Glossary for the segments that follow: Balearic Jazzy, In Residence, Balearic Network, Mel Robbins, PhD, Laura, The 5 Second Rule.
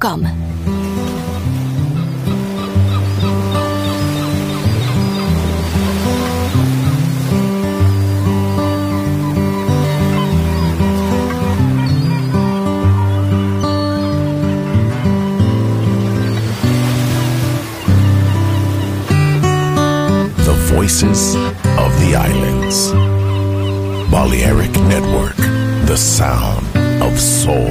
www.balearicjazzy.com. Voices of the Islands. Balearic Network, the sound of soul.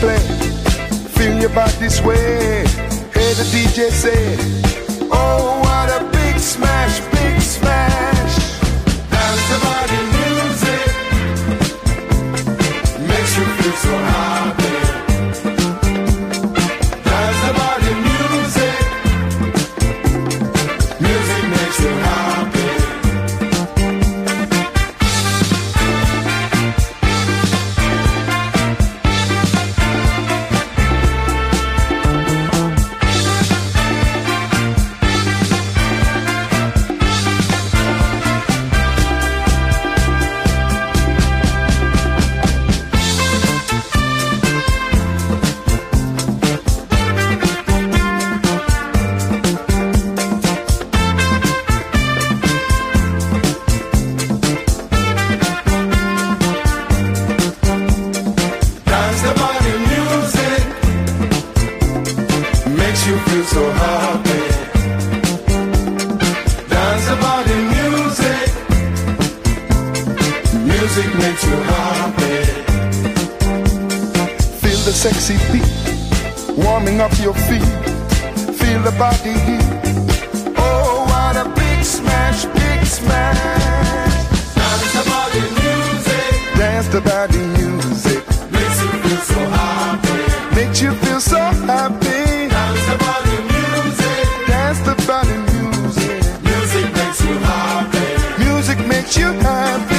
Play, feel your body sway. Hear the DJ say, music makes you happy. Feel the sexy beat warming up your feet. Feel the body heat. Oh, what a big smash, big smash. Dance the body music. Dance the body music. Makes you feel so happy. Makes you feel so happy. Dance the body music. Dance the body music. Music makes you happy. Music makes you happy.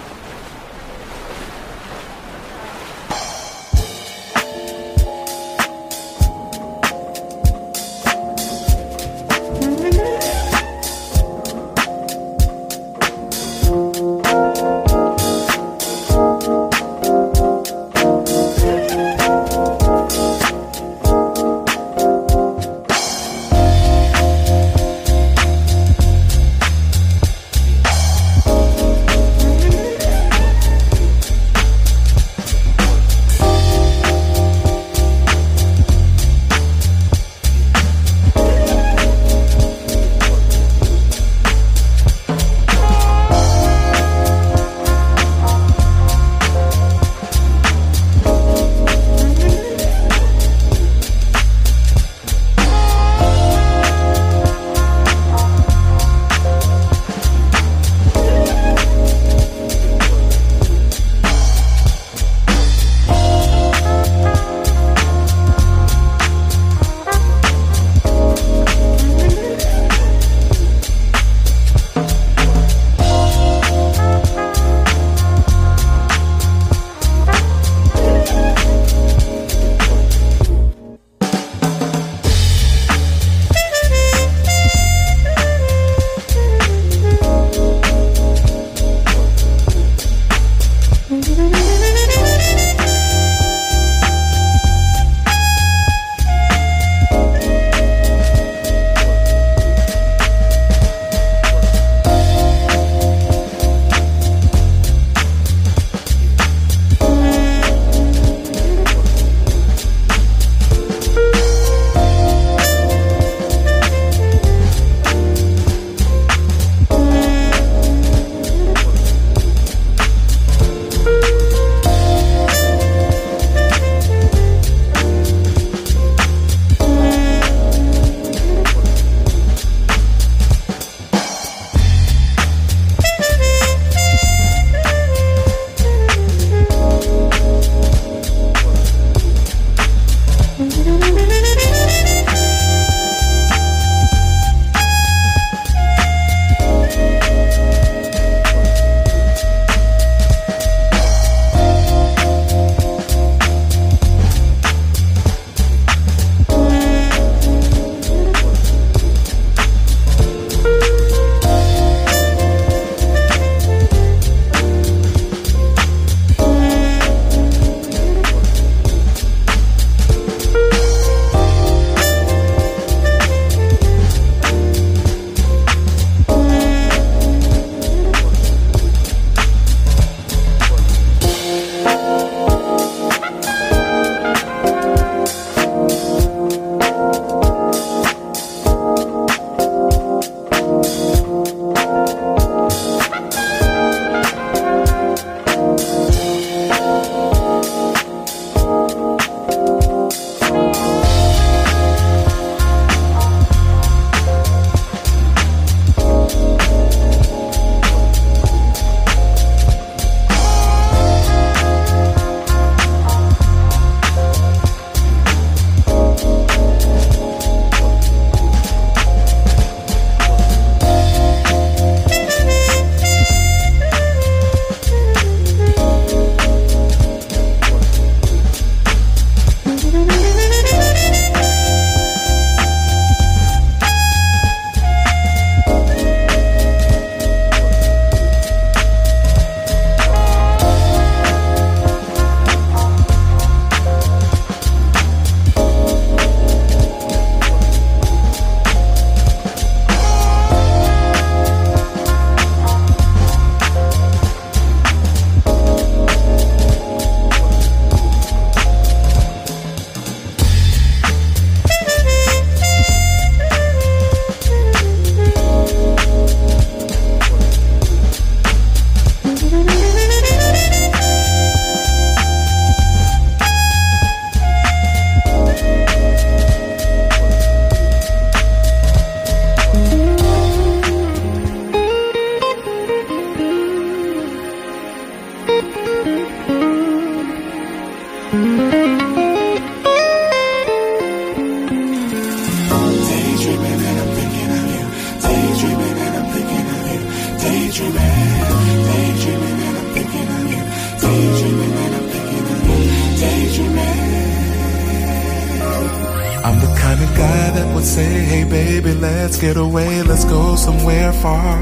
would say, hey baby, let's get away, let's go somewhere far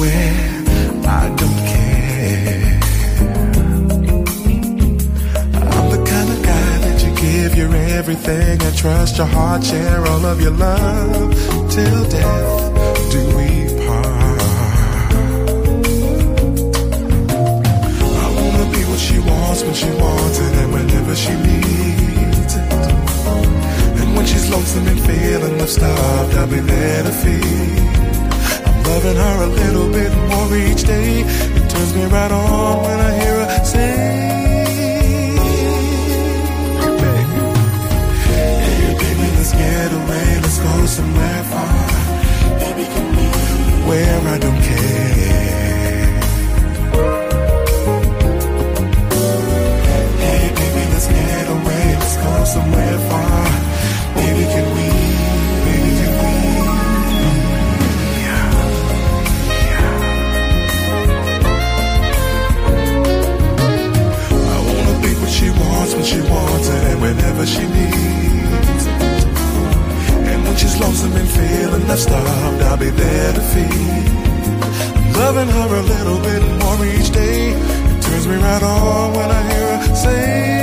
where I don't care. I'm the kind of guy that you give your everything and trust your heart, share all of your love till death do we part. I wanna be what she wants when she wants it and whenever she needs it. When she's lonesome and feeling left starved, I'll be there to feed. I'm loving her a little bit more each day. It turns me right on when I hear her say, baby, hey baby, let's get away, let's go somewhere far, baby, come here, where I don't care. Hey baby, let's get away, let's go somewhere far. Baby, can we? Baby, can we? Yeah. Yeah. I wanna be what she wants when she wants it and whenever she needs it. And when she's lonesome and feeling left starved, I'll be there to feed. I'm loving her a little bit more each day. It turns me right on when I hear her say.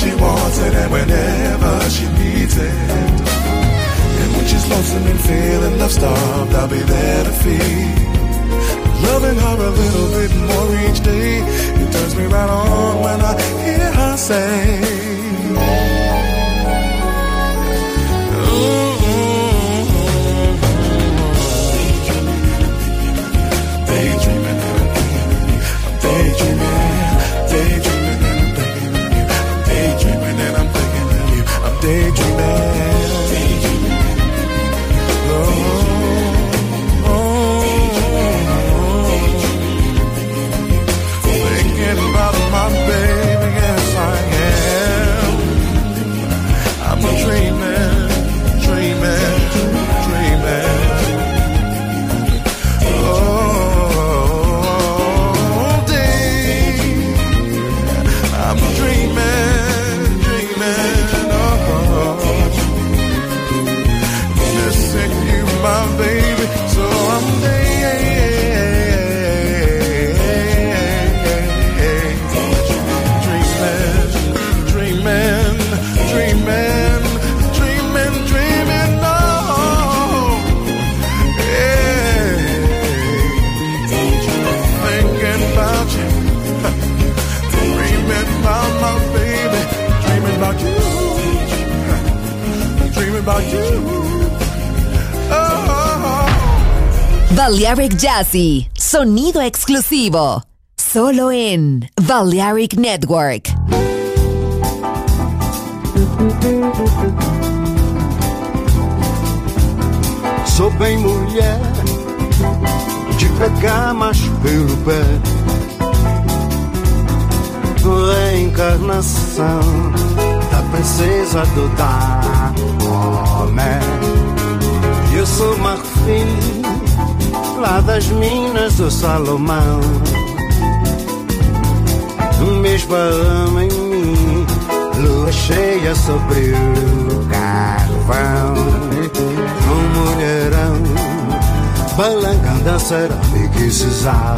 She wants it and whenever she needs it. And when she's lonesome and feeling left starved, I'll be there to feed. Loving her a little bit more each day. It turns me right on when I hear her say, ooh, daydreaming, daydreaming, daydreaming. Daydreaming, daydreaming, oh, oh, thinking about my baby, yes I am. I'm dreaming, dreaming, dreaming, oh, day, I'm dreaming. My baby, so I'm dreaming, dreaming, dreaming, dreaming, dreaming, oh, yeah, thinking about you, dreaming about my baby, dreaming about you, dreaming about you. Balearic Jazzy, sonido exclusivo, solo en Balearic Network. Sou bem mulher, de pegar mais pelo pé, reencarnação da princesa do Dahomey. Eu sou marfim, lá das minas do Salomão. Mesmo ama em mim, lua cheia sobre o carvão. Um mulherão, balanga, dançarão e guisizal.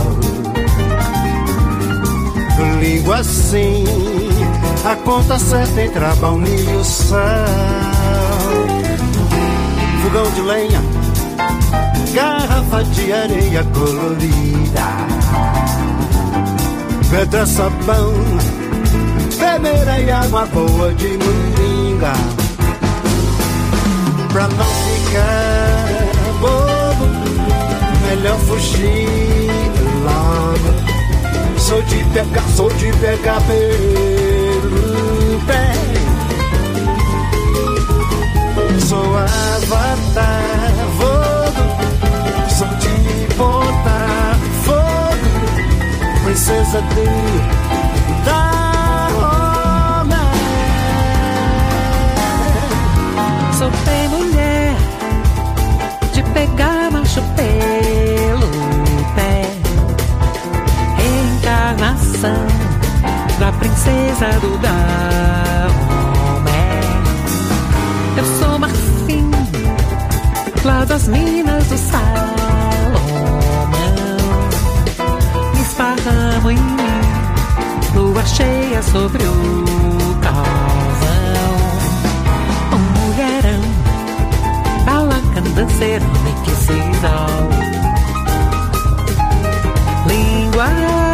Língua assim, a conta certa entre a baunilha e o sal. Fogão de lenha, garrafa de areia colorida, pedra, sabão, peneira e água boa de mandinga. Pra não ficar bobo, melhor fugir logo. Sou de pegar pelo pé. Sou avatar, vou sadudar homem. Eu sou Marfim, lá das minas do Salomão. Me esparramo em mim, lua cheia sobre o calvão. Um mulherão, balacão, danceirão e que se dão. Língua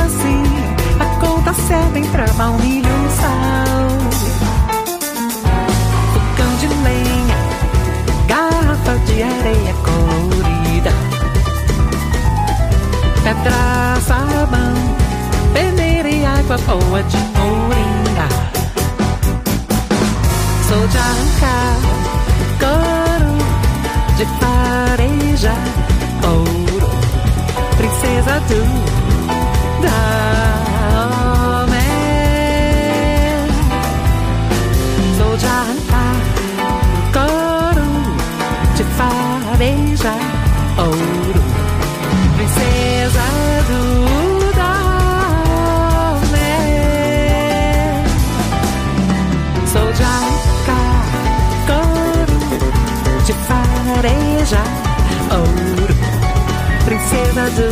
assim, conta servem pra baunilho e sal. Vulcão de lenha, garrafa de areia colorida, pedra, sabão, peneira e água boa de moringa. Sou de arrancar couro, de fareja ouro, princesa do da. Fareja, ouro, princesa do Dalmé. Sou de arrancar couro, de fareja, ouro, princesa do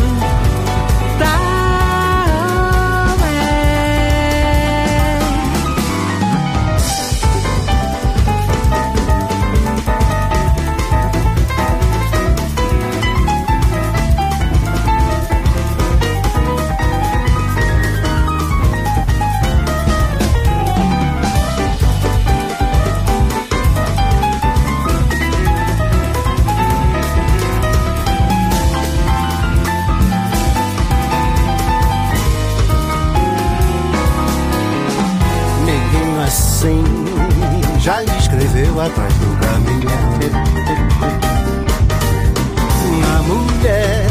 atrás do caminhão. Uma mulher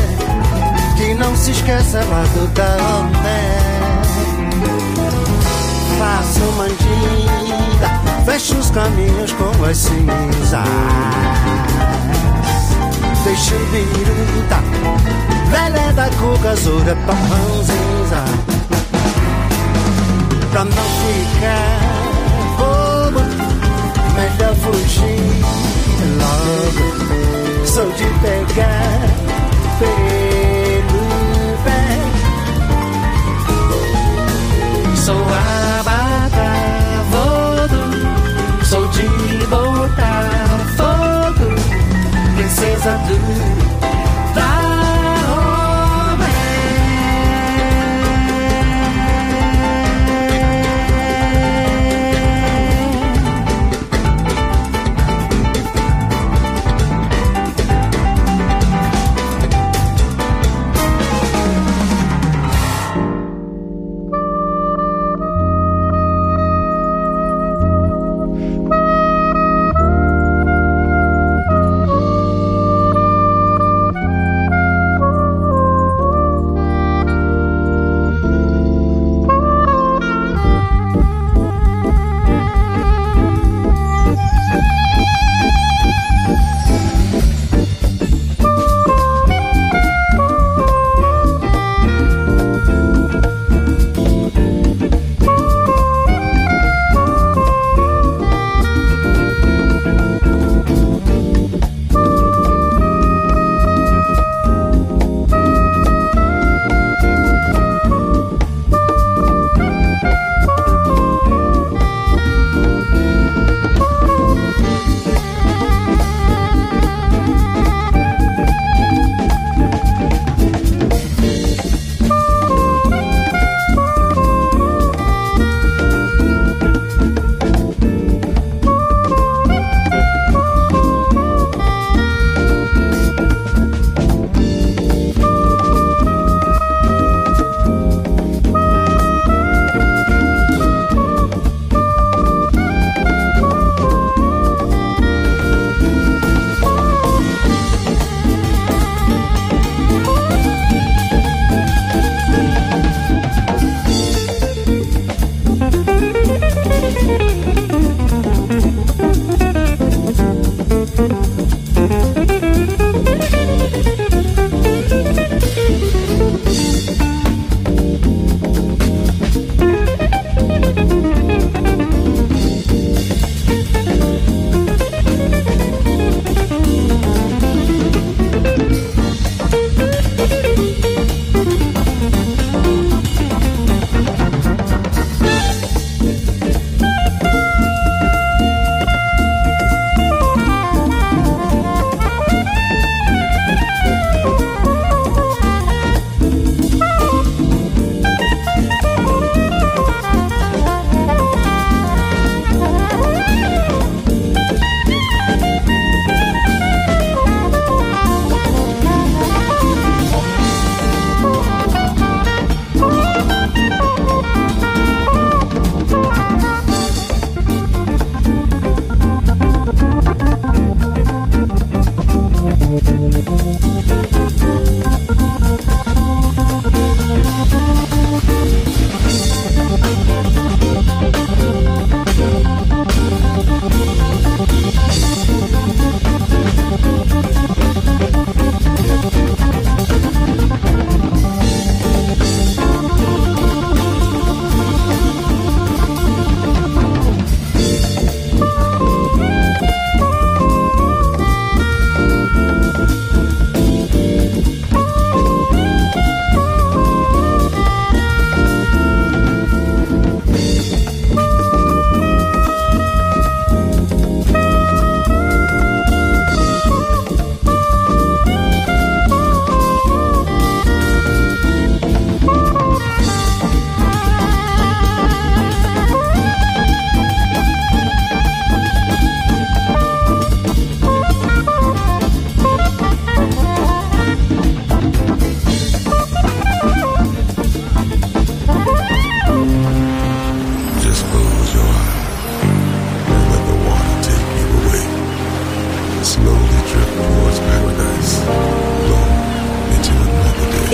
que não se esqueça mais do Dalmé. Faço mandida, fecho os caminhos com as cinzas. Deixo biruta, velha da cuca, zura panzinza. Pra não ficar melhor fugir logo. Sou de pegar pelo pé. Sou abadavodo, sou de botar fogo, princesa do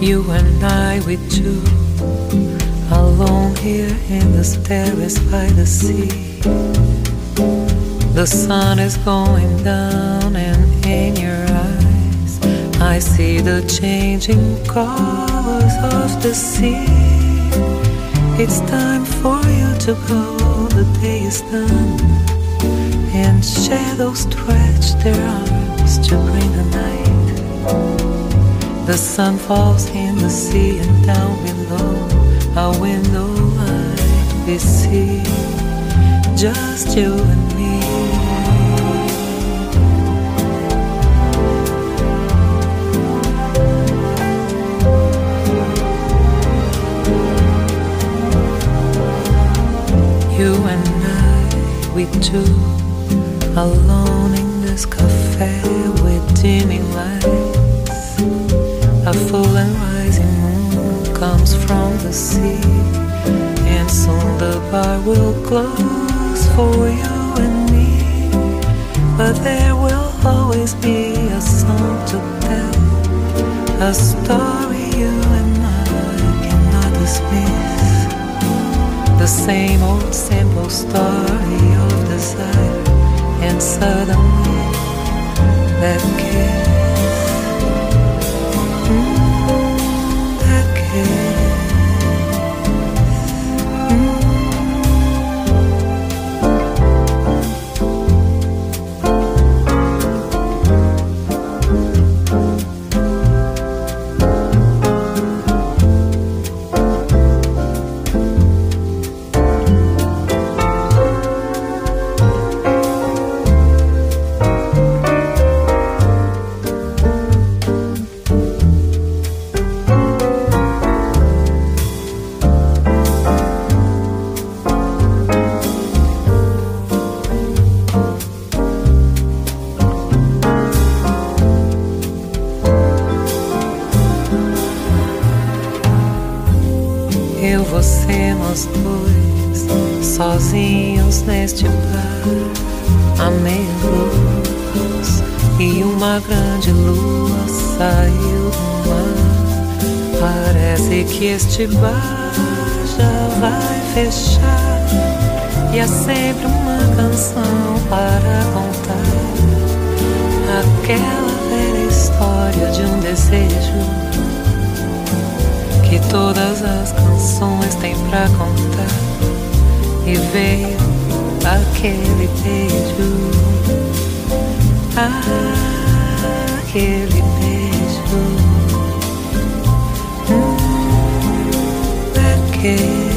You and I, we two, alone here in this terrace by the sea. The sun is going down and in your eyes I see the changing colors of the sea. It's time for you to go, the day is done, and shadows stretch their arms to bring the night. The sun falls in the sea and down below our window light we see just you and me. You and I, we two, alone in this cafe with dimming lights. A full and rising moon comes from the sea, and soon the bar will close for you and me. But there will always be a song to tell, a story you and I cannot dismiss. The same old simple story of desire, and suddenly that kiss. Eu, você, nós dois, sozinhos neste bar, a meia-luz e uma grande lua saiu do mar. Parece que este bar já vai fechar, e há sempre uma canção para contar, aquela velha história de um desejo que todas as canções têm pra contar. E veio aquele beijo, aquele beijo, aquele beijo.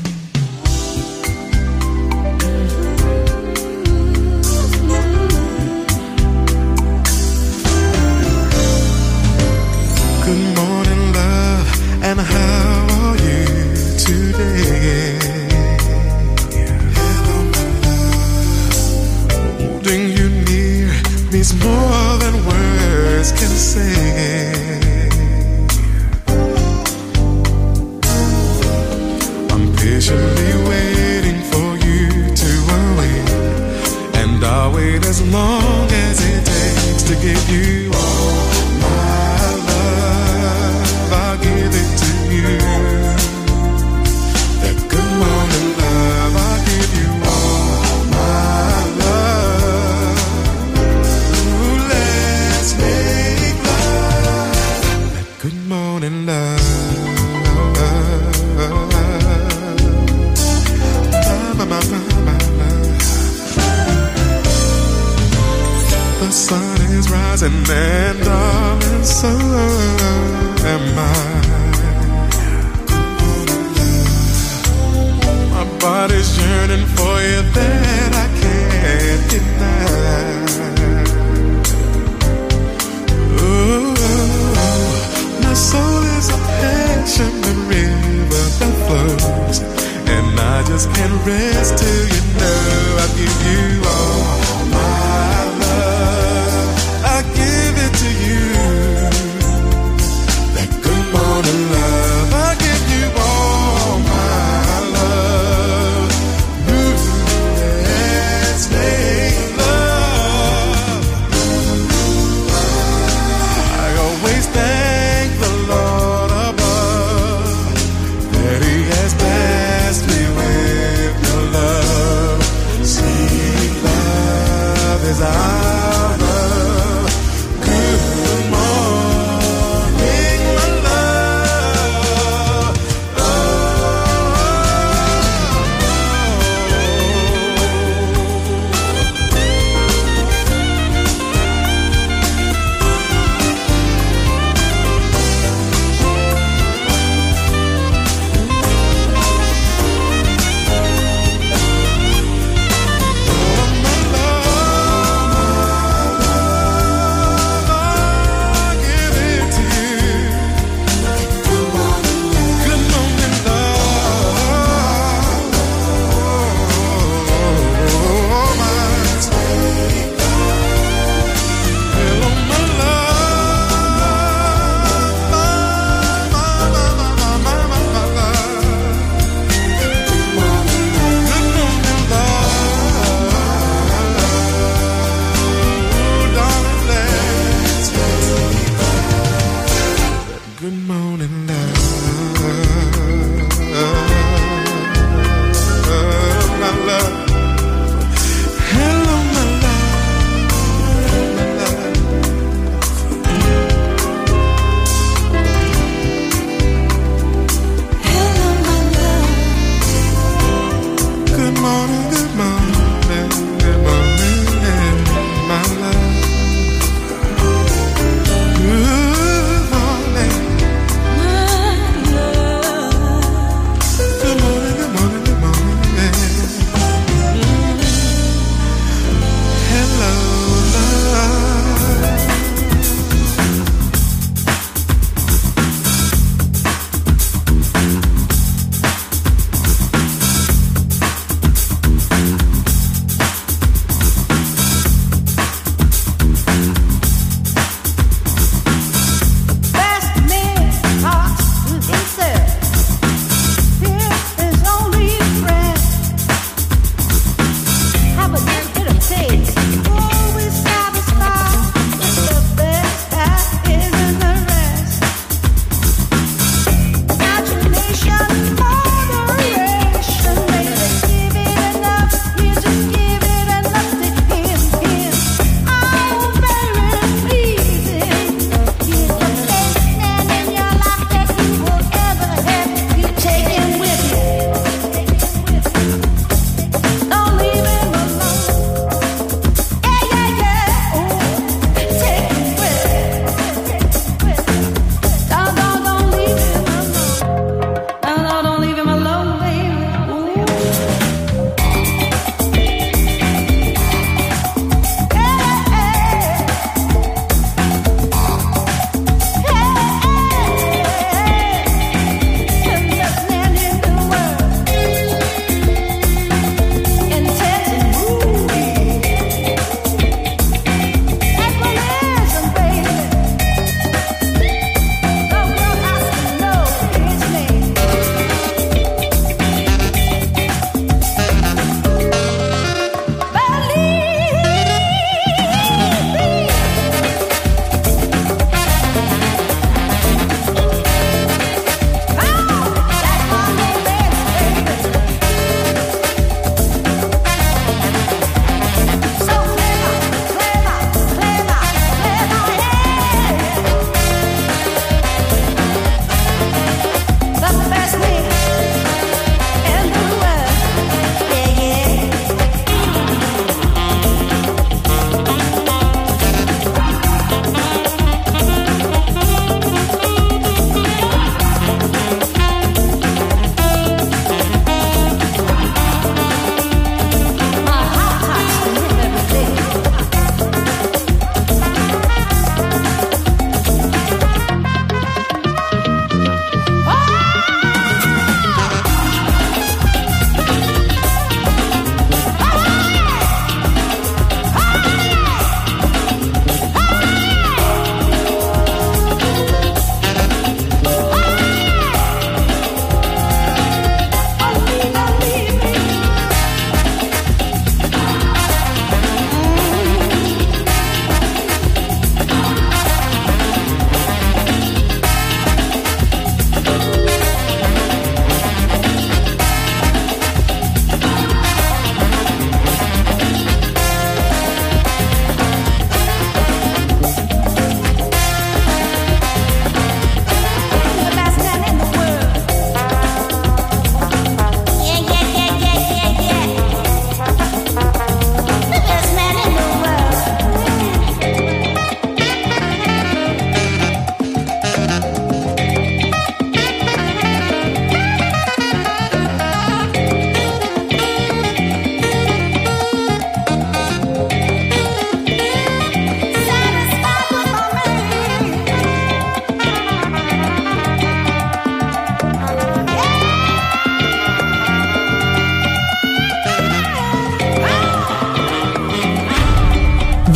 Good morning, love, and how are you today? Holding you near means more than words can say. Patiently waiting for you to awake, and I'll wait as long as it takes to give you all my love. I'll give it to you. That good morning love, I'll give you all my love. Ooh, let's make love. That good morning love. The sun is rising and darling, so am I. My body's yearning for you that I can't deny. Ooh, my soul is a passion river that flows, and I just can't rest till you know I give you all my love. I give it to you. That good morning love. I give you all my love. Let's make love. I always thank the Lord above that He has been. I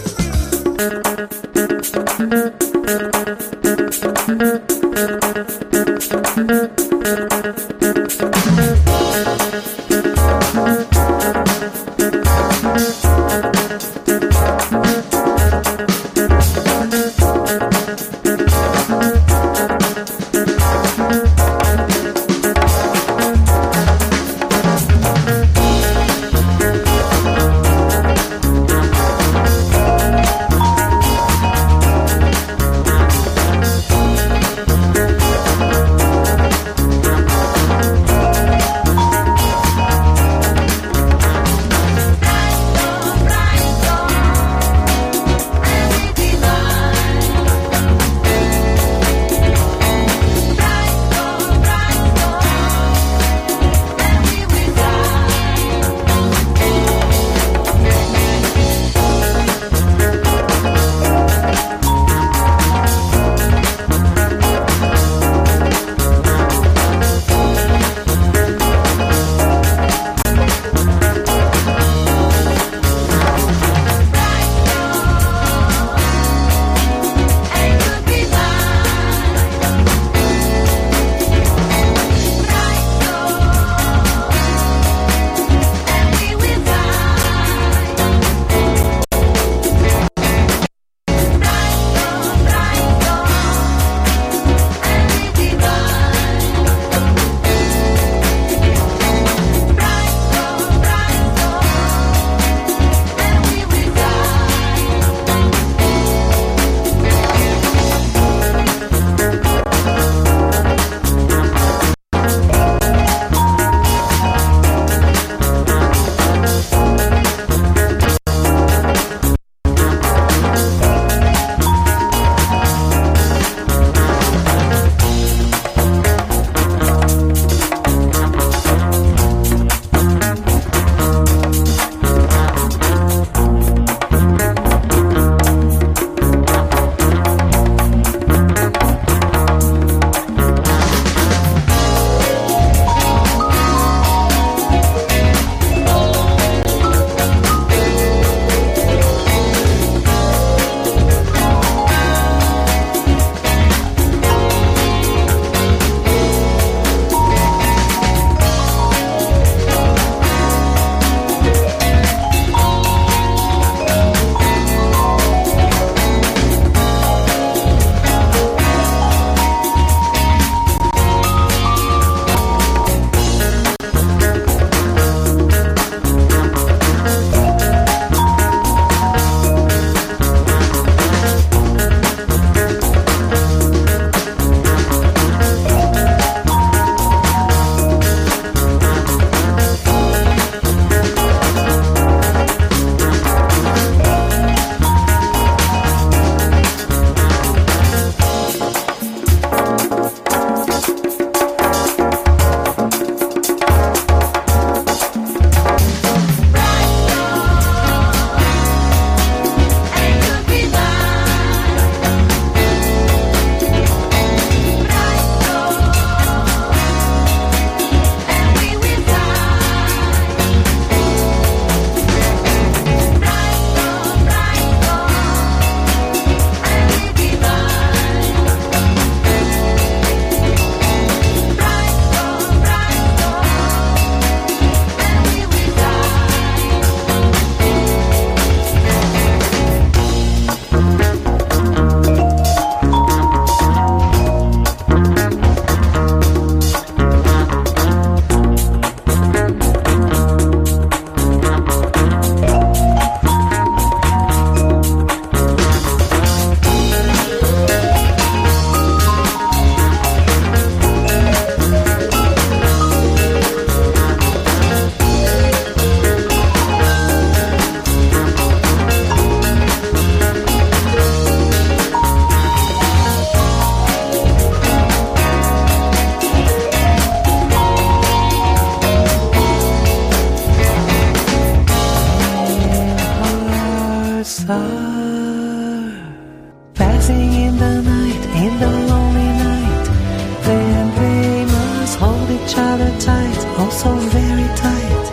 hold very tight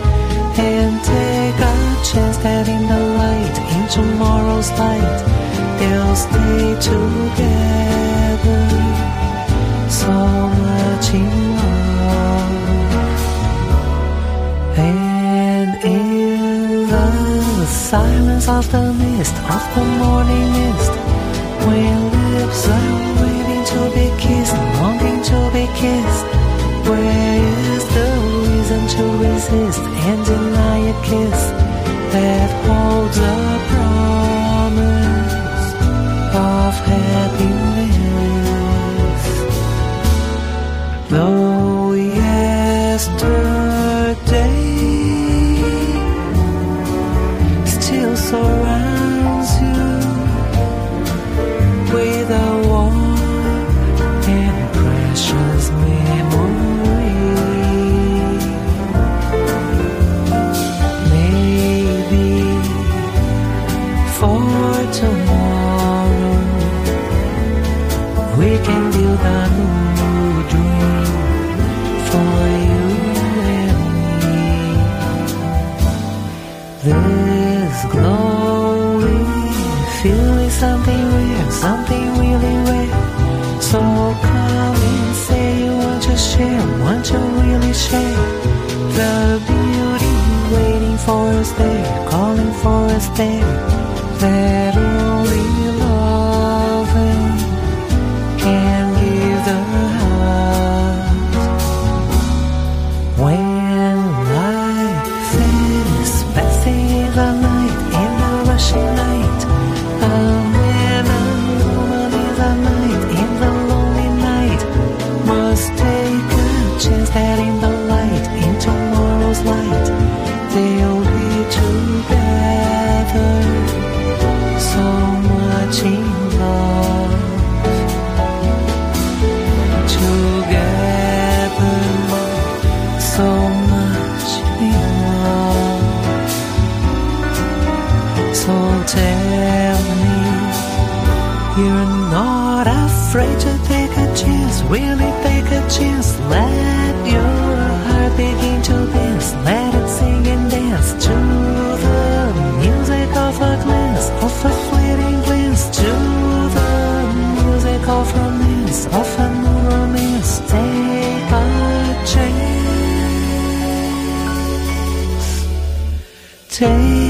and take a chance that in the light, in tomorrow's light, they'll stay together. So much in love. And in the silence of the mist, of the morning mist, when lips are waiting to be kissed, longing to be kissed, where is the reason to resist and deny a kiss that holds a promise of happiness? Though yesterday still surrounds you with a warm and precious memory, tomorrow we can build a new dream for you and me. This glowing feeling, something rare, something really rare. So come and say you want to share, want to really share the beauty waiting for us there, calling for us there, that only loving can give the heart. When life is passing in the night, in the rushing night, a man and woman in the night, in the lonely night, must take a chance that in the light, in tomorrow's light, they'll be together. So much in love. Together, so much in love. So tell me, you're not afraid to take a chance. Really take a chance. Let your heart begin to dance. Let it sing and dance to the music of a glance, of a fleeting glance, to the music of romance, of a new romance. Take a chance. Take